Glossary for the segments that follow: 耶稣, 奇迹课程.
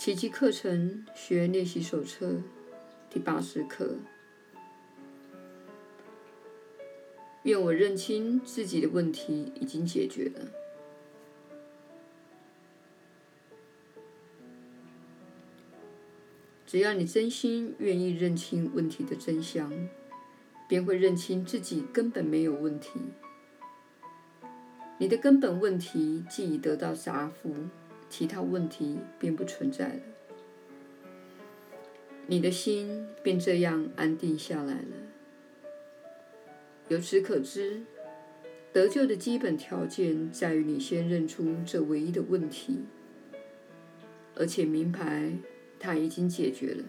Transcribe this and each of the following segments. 奇迹课程学练习手册第80课。愿我认清自己的问题已经解决了。只要你真心愿意认清问题的真相，便会认清自己根本没有问题。你的根本问题既已得到答复，其他问题便不存在了，你的心便这样安定下来了。由此可知，得救的基本条件在于你先认出这唯一的问题，而且明白它已经解决了。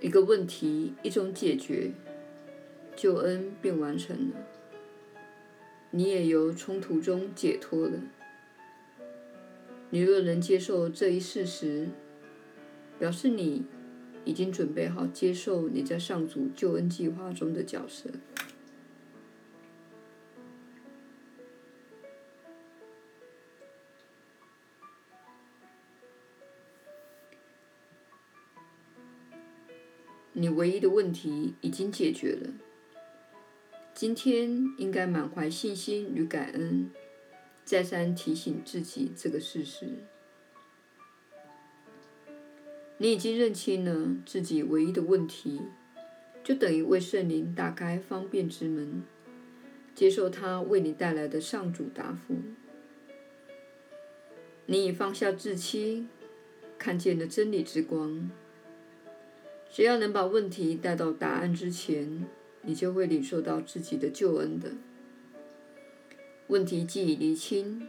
一个问题，一种解决，救恩便完成了，你也由冲突中解脱了。你若能接受这一事实，表示你已经准备好接受你在上主救恩计划中的角色。你唯一的问题已经解决了。今天应该满怀信心与感恩，再三提醒自己这个事实。你已经认清了自己唯一的问题，就等于为圣灵打开方便之门，接受他为你带来的上主答复。你已放下自欺，看见了真理之光。只要能把问题带到答案之前，你就会领受到自己的救恩的。问题既已厘清，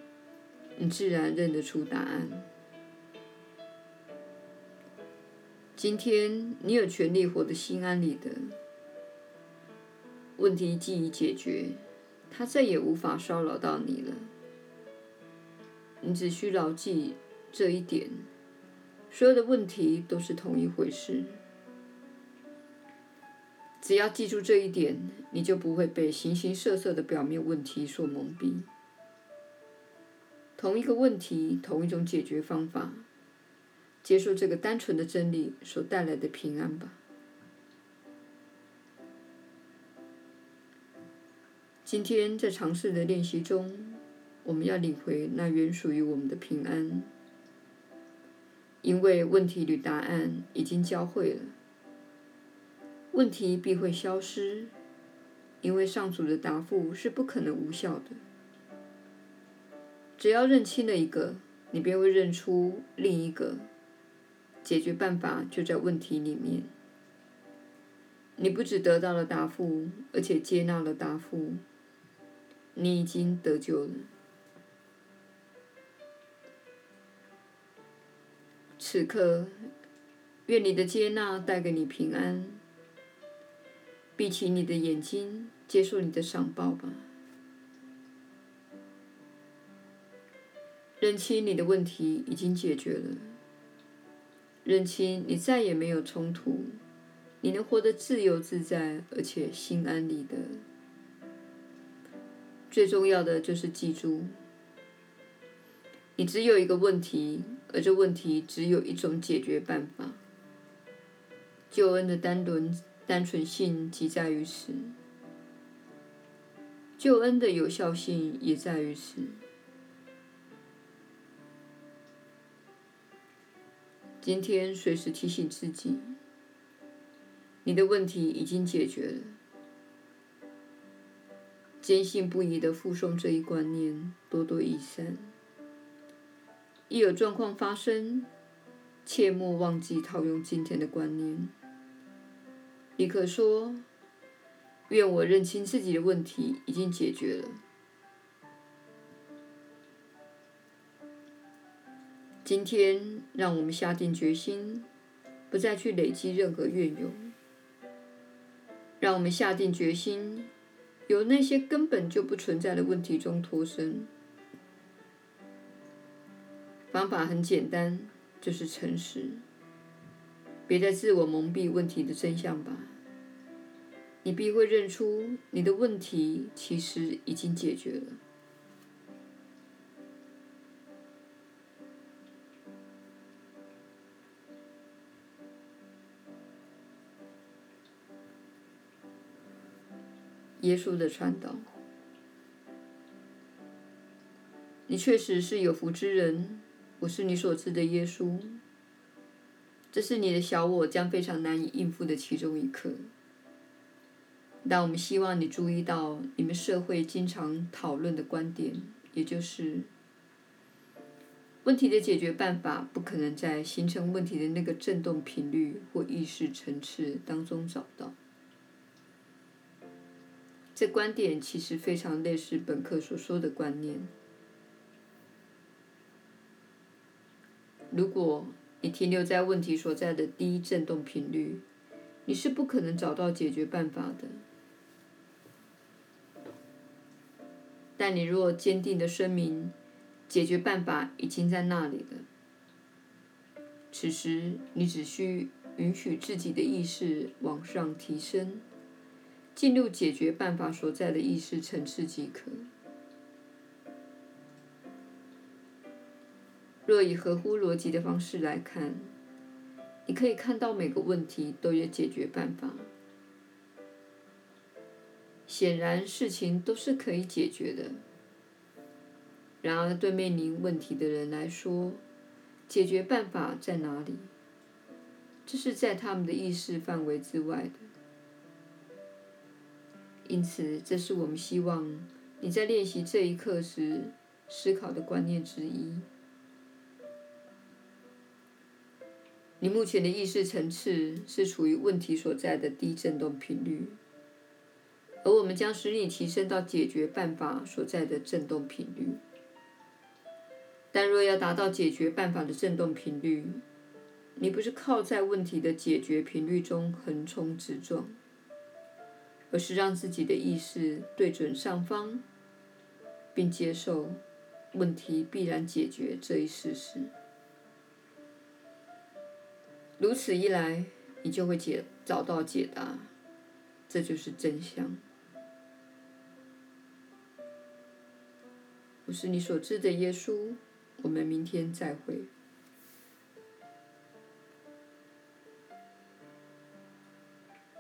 你自然认得出答案。今天你有权利活得心安理得。问题既已解决，它再也无法骚扰到你了。你只需牢记这一点：所有的问题都是同一回事。只要记住这一点，你就不会被形形色色的表面问题所蒙蔽。同一个问题，同一种解决方法，接受这个单纯的真理所带来的平安吧。今天在尝试的练习中，我们要领回那原属于我们的平安，因为问题与答案已经交汇了。问题必会消失，因为上主的答复是不可能无效的。只要认清了一个，你便会认出另一个，解决办法就在问题里面。你不只得到了答复，而且接纳了答复，你已经得救了。此刻，愿你的接纳带给你平安。闭起你的眼睛，接受你的赏报吧。认清你的问题已经解决了，认清你再也没有冲突，你能活得自由自在，而且心安理得。最重要的就是记住，你只有一个问题，而这问题只有一种解决办法。救恩的单纯性即在于此，救恩的有效性也在于此。今天随时提醒自己，你的问题已经解决了。坚信不疑地附送这一观念，多多益善。一有状况发生，切莫忘记套用今天的观念。立刻说：愿我认清自己的问题已经解决了。今天，让我们下定决心，不再去累积任何怨尤。让我们下定决心，由那些根本就不存在的问题中脱身。方法很简单，就是诚实。别再自我蒙蔽问题的真相吧，你必会认出你的问题其实已经解决了。耶稣的传道。你确实是有福之人，我是你所知的耶稣。这是你的小我将非常难以应付的其中一课。但我们希望你注意到你们社会经常讨论的观点，也就是问题的解决办法不可能在形成问题的那个振动频率或意识层次当中找到。这观点其实非常类似本课所说的观念。如果你停留在问题所在的低振动频率，你是不可能找到解决办法的。但你若坚定地声明解决办法已经在那里了，此时你只需允许自己的意识往上提升，进入解决办法所在的意识层次即可。若以合乎逻辑的方式来看，你可以看到每个问题都有解决办法。显然事情都是可以解决的。然而对面临问题的人来说，解决办法在哪里？这是在他们的意识范围之外的。因此，这是我们希望你在练习这一课时思考的观念之一。你目前的意识层次是处于问题所在的低振动频率，而我们将使你提升到解决办法所在的振动频率。但若要达到解决办法的振动频率，你不是靠在问题的解决频率中横冲直撞，而是让自己的意识对准上方，并接受问题必然解决这一事实。如此一来，你就会找到解答，这就是真相。我是你所知的耶稣，我们明天再会。